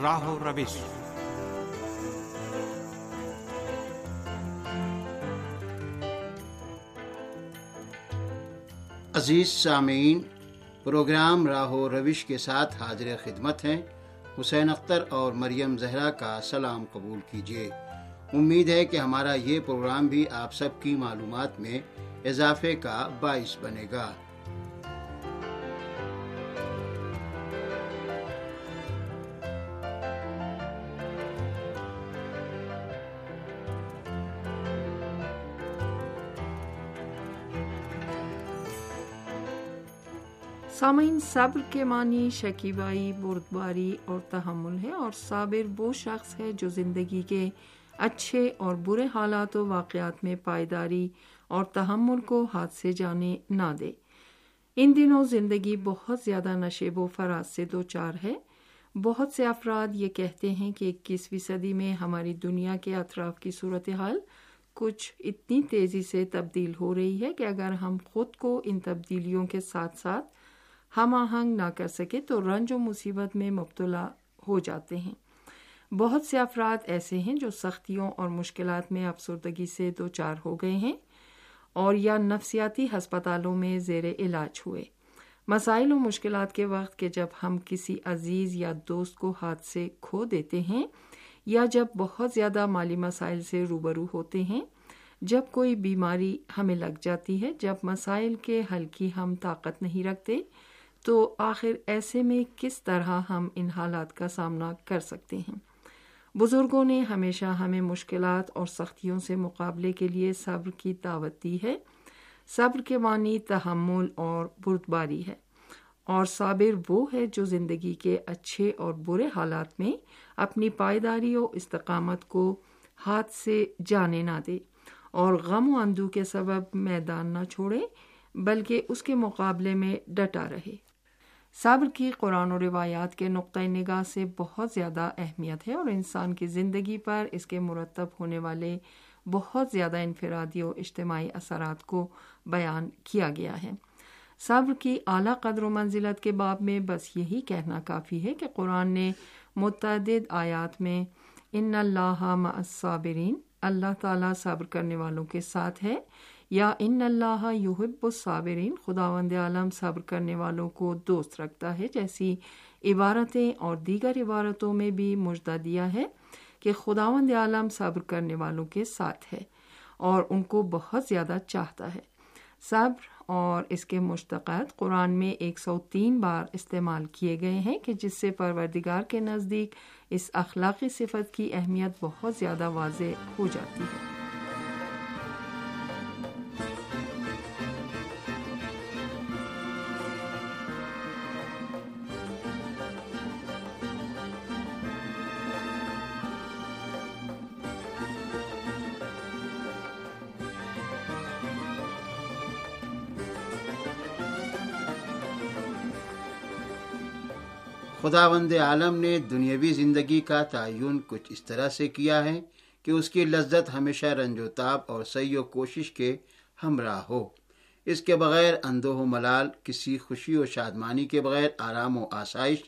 راہ و روش۔ عزیز سامعین، پروگرام راہ و روش کے ساتھ حاضر خدمت ہیں حسین اختر اور مریم زہرا کا سلام قبول کیجیے۔ امید ہے کہ ہمارا یہ پروگرام بھی آپ سب کی معلومات میں اضافے کا باعث بنے گا۔ سامعین، صبر کے معنی شکیبائی، بردباری اور تحمل ہے، اور صابر وہ شخص ہے جو زندگی کے اچھے اور برے حالات و واقعات میں پائیداری اور تحمل کو ہاتھ سے جانے نہ دے۔ ان دنوں زندگی بہت زیادہ نشیب و فراز سے دوچار ہے۔ بہت سے افراد یہ کہتے ہیں کہ 21ویں صدی میں ہماری دنیا کے اطراف کی صورتحال کچھ اتنی تیزی سے تبدیل ہو رہی ہے کہ اگر ہم خود کو ان تبدیلیوں کے ساتھ ساتھ ہم آہنگ نہ کر سکے تو رنج و مصیبت میں مبتلا ہو جاتے ہیں۔ بہت سے افراد ایسے ہیں جو سختیوں اور مشکلات میں افسردگی سے دوچار ہو گئے ہیں اور یا نفسیاتی ہسپتالوں میں زیر علاج ہوئے۔ مسائل و مشکلات کے وقت کہ جب ہم کسی عزیز یا دوست کو ہاتھ سے کھو دیتے ہیں، یا جب بہت زیادہ مالی مسائل سے روبرو ہوتے ہیں، جب کوئی بیماری ہمیں لگ جاتی ہے، جب مسائل کے حل کی ہم طاقت نہیں رکھتے، تو آخر ایسے میں کس طرح ہم ان حالات کا سامنا کر سکتے ہیں؟ بزرگوں نے ہمیشہ ہمیں مشکلات اور سختیوں سے مقابلے کے لیے صبر کی دعوت دی ہے۔ صبر کے معنی تحمل اور بردباری ہے، اور صابر وہ ہے جو زندگی کے اچھے اور برے حالات میں اپنی پائیداری و استقامت کو ہاتھ سے جانے نہ دے اور غم و اندو کے سبب میدان نہ چھوڑے، بلکہ اس کے مقابلے میں ڈٹا رہے۔ صبر کی قرآن و روایات کے نقطہ نگاہ سے بہت زیادہ اہمیت ہے، اور انسان کی زندگی پر اس کے مرتب ہونے والے بہت زیادہ انفرادی و اجتماعی اثرات کو بیان کیا گیا ہے۔ صبر کی اعلیٰ قدر و منزلت کے باب میں بس یہی کہنا کافی ہے کہ قرآن نے متعدد آیات میں ان اللہ مع الصابرین، اللہ تعالیٰ صبر کرنے والوں کے ساتھ ہے، یا ان اللہ یحب الصابرین، خداوند عالم صبر کرنے والوں کو دوست رکھتا ہے، جیسی عبارتیں اور دیگر عبارتوں میں بھی مژدہ دیا ہے کہ خداوند عالم صبر کرنے والوں کے ساتھ ہے اور ان کو بہت زیادہ چاہتا ہے۔ صبر اور اس کے مشتقات قرآن میں 103 بار استعمال کیے گئے ہیں، کہ جس سے پروردگار کے نزدیک اس اخلاقی صفت کی اہمیت بہت زیادہ واضح ہو جاتی ہے۔ خداوند عالم نے دنیاوی زندگی کا تعین کچھ اس طرح سے کیا ہے کہ اس کی لذت ہمیشہ رنج و تاب اور سعی و کوشش کے ہمراہ ہو۔ اس کے بغیر اندوہ و ملال، کسی خوشی و شادمانی کے بغیر آرام و آسائش،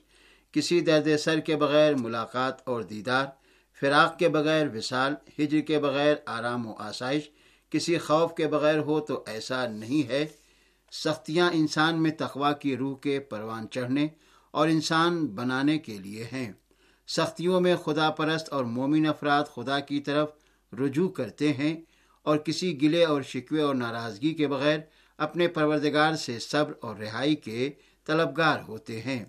کسی درد سر کے بغیر ملاقات اور دیدار، فراق کے بغیر وصال، ہجر کے بغیر آرام و آسائش، کسی خوف کے بغیر ہو تو ایسا نہیں ہے۔ سختیاں انسان میں تقویٰ کی روح کے پروان چڑھنے اور انسان بنانے کے لیے ہیں۔ سختیوں میں خدا پرست اور مومن افراد خدا کی طرف رجوع کرتے ہیں اور کسی گلے اور شکوے اور ناراضگی کے بغیر اپنے پروردگار سے صبر اور رہائی کے طلبگار ہوتے ہیں۔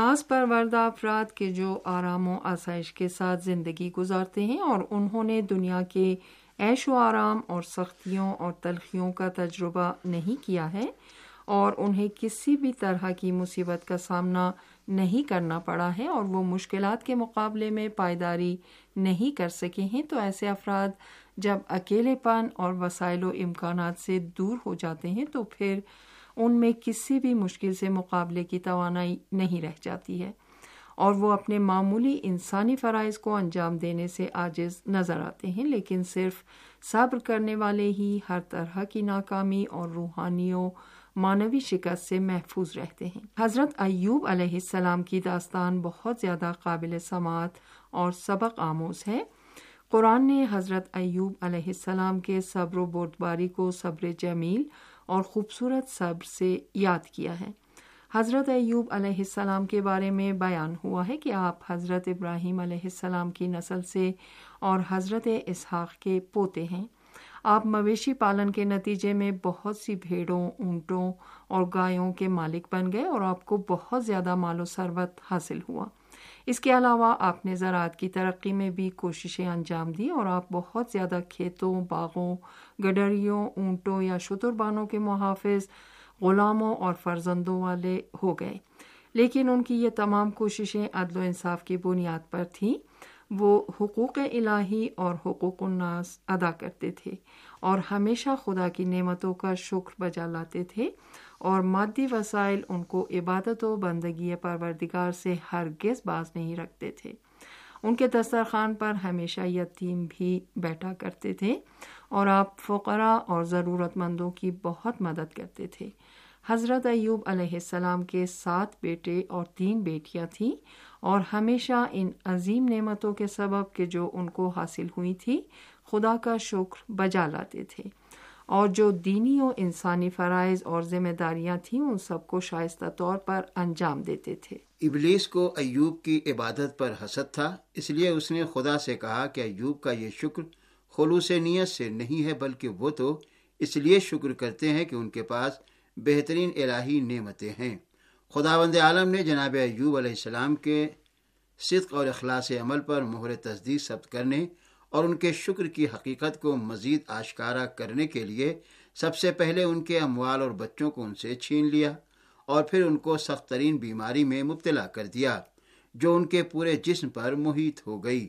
ناز پروردہ افراد کے جو آرام و آسائش کے ساتھ زندگی گزارتے ہیں اور انہوں نے دنیا کے عیش و آرام اور سختیوں اور تلخیوں کا تجربہ نہیں کیا ہے، اور انہیں کسی بھی طرح کی مصیبت کا سامنا نہیں کرنا پڑا ہے، اور وہ مشکلات کے مقابلے میں پائیداری نہیں کر سکے ہیں، تو ایسے افراد جب اکیلے پن اور وسائل و امکانات سے دور ہو جاتے ہیں تو پھر ان میں کسی بھی مشکل سے مقابلے کی توانائی نہیں رہ جاتی ہے، اور وہ اپنے معمولی انسانی فرائض کو انجام دینے سے عاجز نظر آتے ہیں۔ لیکن صرف صبر کرنے والے ہی ہر طرح کی ناکامی اور روحانی و معنوی شکست سے محفوظ رہتے ہیں۔ حضرت ایوب علیہ السلام کی داستان بہت زیادہ قابل سماعت اور سبق آموز ہے۔ قرآن نے حضرت ایوب علیہ السلام کے صبر و بردباری کو صبر جمیل اور خوبصورت صبر سے یاد کیا ہے۔ حضرت ایوب علیہ السلام کے بارے میں بیان ہوا ہے کہ آپ حضرت ابراہیم علیہ السلام کی نسل سے اور حضرت اسحاق کے پوتے ہیں۔ آپ مویشی پالن کے نتیجے میں بہت سی بھیڑوں، اونٹوں اور گایوں کے مالک بن گئے اور آپ کو بہت زیادہ مال و ثروت حاصل ہوا۔ اس کے علاوہ آپ نے زراعت کی ترقی میں بھی کوششیں انجام دی اور آپ بہت زیادہ کھیتوں، باغوں، گڈریوں، اونٹوں یا شتربانوں کے محافظ، غلاموں اور فرزندوں والے ہو گئے، لیکن ان کی یہ تمام کوششیں عدل و انصاف کی بنیاد پر تھیں۔ وہ حقوق الہی اور حقوق الناس ادا کرتے تھے اور ہمیشہ خدا کی نعمتوں کا شکر بجا لاتے تھے، اور مادی وسائل ان کو عبادت و بندگی پروردگار سے ہرگز باز نہیں رکھتے تھے۔ ان کے دسترخوان پر ہمیشہ یتیم بھی بیٹھا کرتے تھے اور آپ فقراء اور ضرورت مندوں کی بہت مدد کرتے تھے۔ حضرت ایوب علیہ السلام کے 7 بیٹے اور 3 بیٹیاں تھیں، اور ہمیشہ ان عظیم نعمتوں کے سبب کہ جو ان کو حاصل ہوئی تھی خدا کا شکر بجا لاتے تھے، اور جو دینی و انسانی فرائض اور ذمہ داریاں تھیں ان سب کو شائستہ طور پر انجام دیتے تھے۔ ابلیس کو ایوب کی عبادت پر حسد تھا، اس لیے اس نے خدا سے کہا کہ ایوب کا یہ شکر خلوص نیت سے نہیں ہے، بلکہ وہ تو اس لیے شکر کرتے ہیں کہ ان کے پاس بہترین الہی نعمتیں ہیں۔ خداوند عالم نے جناب ایوب علیہ السلام کے صدق اور اخلاص عمل پر مہر تصدیق ثبت کرنے اور ان کے شکر کی حقیقت کو مزید آشکارا کرنے کے لیے سب سے پہلے ان کے اموال اور بچوں کو ان سے چھین لیا، اور پھر ان کو سخت ترین بیماری میں مبتلا کر دیا جو ان کے پورے جسم پر محیط ہو گئی۔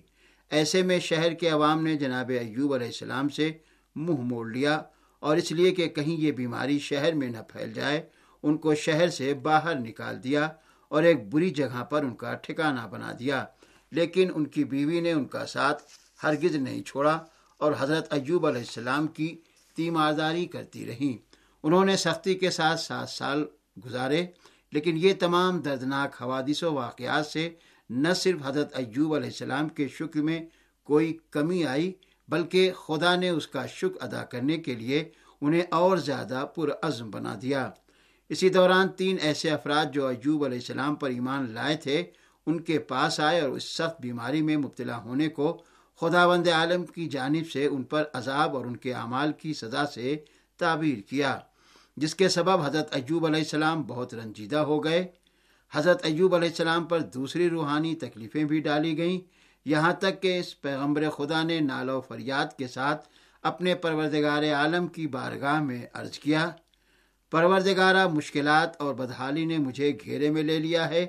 ایسے میں شہر کے عوام نے جناب ایوب علیہ السلام سے منہ موڑ لیا، اور اس لیے کہ کہیں یہ بیماری شہر میں نہ پھیل جائے ان کو شہر سے باہر نکال دیا اور ایک بری جگہ پر ان کا ٹھکانہ بنا دیا، لیکن ان کی بیوی نے ان کا ساتھ ہرگز نہیں چھوڑا اور حضرت ایوب علیہ السلام کی تیمارداری کرتی رہیں۔ انہوں نے سختی کے ساتھ 7 سال گزارے، لیکن یہ تمام دردناک حوادث و واقعات سے نہ صرف حضرت ایوب علیہ السلام کے شکر میں کوئی کمی آئی، بلکہ خدا نے اس کا شکر ادا کرنے کے لیے انہیں اور زیادہ پرعزم بنا دیا۔ اسی دوران 3 ایسے افراد جو ایوب علیہ السلام پر ایمان لائے تھے ان کے پاس آئے، اور اس سخت بیماری میں مبتلا ہونے کو خداوند عالم کی جانب سے ان پر عذاب اور ان کے اعمال کی سزا سے تعبیر کیا، جس کے سبب حضرت ایوب علیہ السلام بہت رنجیدہ ہو گئے۔ حضرت ایوب علیہ السلام پر دوسری روحانی تکلیفیں بھی ڈالی گئیں، یہاں تک کہ اس پیغمبر خدا نے نالہ و فریاد کے ساتھ اپنے پروردگار عالم کی بارگاہ میں عرض کیا، پروردگارہ مشکلات اور بدحالی نے مجھے گھیرے میں لے لیا ہے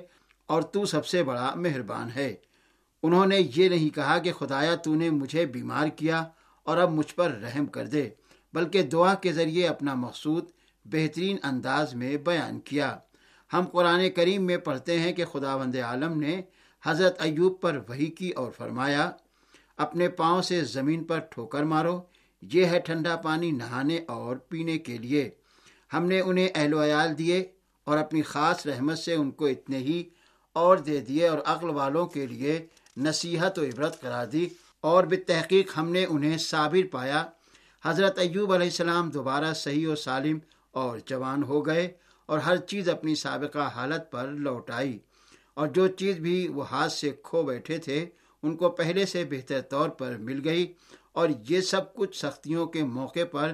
اور تو سب سے بڑا مہربان ہے۔ انہوں نے یہ نہیں کہا کہ خدایا تو نے مجھے بیمار کیا اور اب مجھ پر رحم کر دے، بلکہ دعا کے ذریعے اپنا مقصود بہترین انداز میں بیان کیا۔ ہم قرآن کریم میں پڑھتے ہیں کہ خداوند عالم نے حضرت ایوب پر وحی کی اور فرمایا، اپنے پاؤں سے زمین پر ٹھوکر مارو، یہ ہے ٹھنڈا پانی نہانے اور پینے کے لیے۔ ہم نے انہیں اہل و عیال دیے اور اپنی خاص رحمت سے ان کو اتنے ہی اور دے دیے، اور عقل والوں کے لیے نصیحت و عبرت قرار دی، اور بالتحقیق ہم نے انہیں صابر پایا۔ حضرت ایوب علیہ السلام دوبارہ صحیح و سالم اور جوان ہو گئے، اور ہر چیز اپنی سابقہ حالت پر لوٹ آئی، اور جو چیز بھی وہ ہاتھ سے کھو بیٹھے تھے ان کو پہلے سے بہتر طور پر مل گئی، اور یہ سب کچھ سختیوں کے موقع پر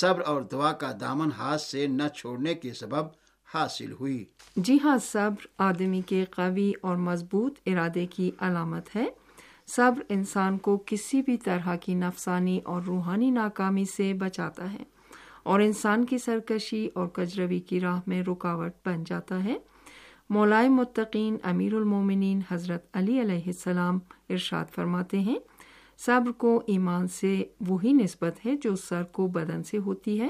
صبر اور دعا کا دامن ہاتھ سے نہ چھوڑنے کے سبب حاصل ہوئی۔ جی ہاں، صبر آدمی کے قوی اور مضبوط ارادے کی علامت ہے۔ صبر انسان کو کسی بھی طرح کی نفسانی اور روحانی ناکامی سے بچاتا ہے اور انسان کی سرکشی اور کجروی کی راہ میں رکاوٹ بن جاتا ہے۔ مولائے متقین امیر المومنین حضرت علی علیہ السلام ارشاد فرماتے ہیں، صبر کو ایمان سے وہی نسبت ہے جو سر کو بدن سے ہوتی ہے،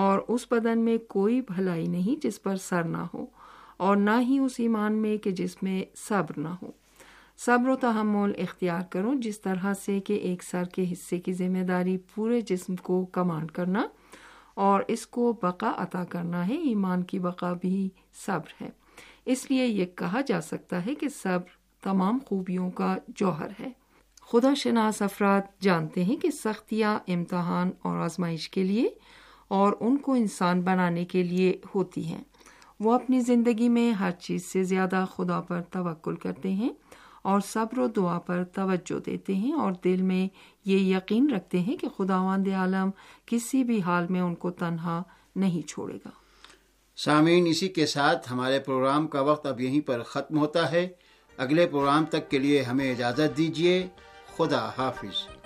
اور اس بدن میں کوئی بھلائی نہیں جس پر سر نہ ہو، اور نہ ہی اس ایمان میں کہ جس میں صبر نہ ہو۔ صبر و تحمل اختیار کرو جس طرح سے کہ ایک سر کے حصے کی ذمہ داری پورے جسم کو کمان کرنا اور اس کو بقا عطا کرنا ہے، ایمان کی بقا بھی صبر ہے، اس لیے یہ کہا جا سکتا ہے کہ صبر تمام خوبیوں کا جوہر ہے۔ خدا شناس افراد جانتے ہیں کہ سختیاں امتحان اور آزمائش کے لیے اور ان کو انسان بنانے کے لیے ہوتی ہیں۔ وہ اپنی زندگی میں ہر چیز سے زیادہ خدا پر توکل کرتے ہیں اور صبر و دعا پر توجہ دیتے ہیں، اور دل میں یہ یقین رکھتے ہیں کہ خداوند عالم کسی بھی حال میں ان کو تنہا نہیں چھوڑے گا۔ سامعین، اسی کے ساتھ ہمارے پروگرام کا وقت اب یہیں پر ختم ہوتا ہے۔ اگلے پروگرام تک کے لیے ہمیں اجازت دیجیے، خدا حافظ۔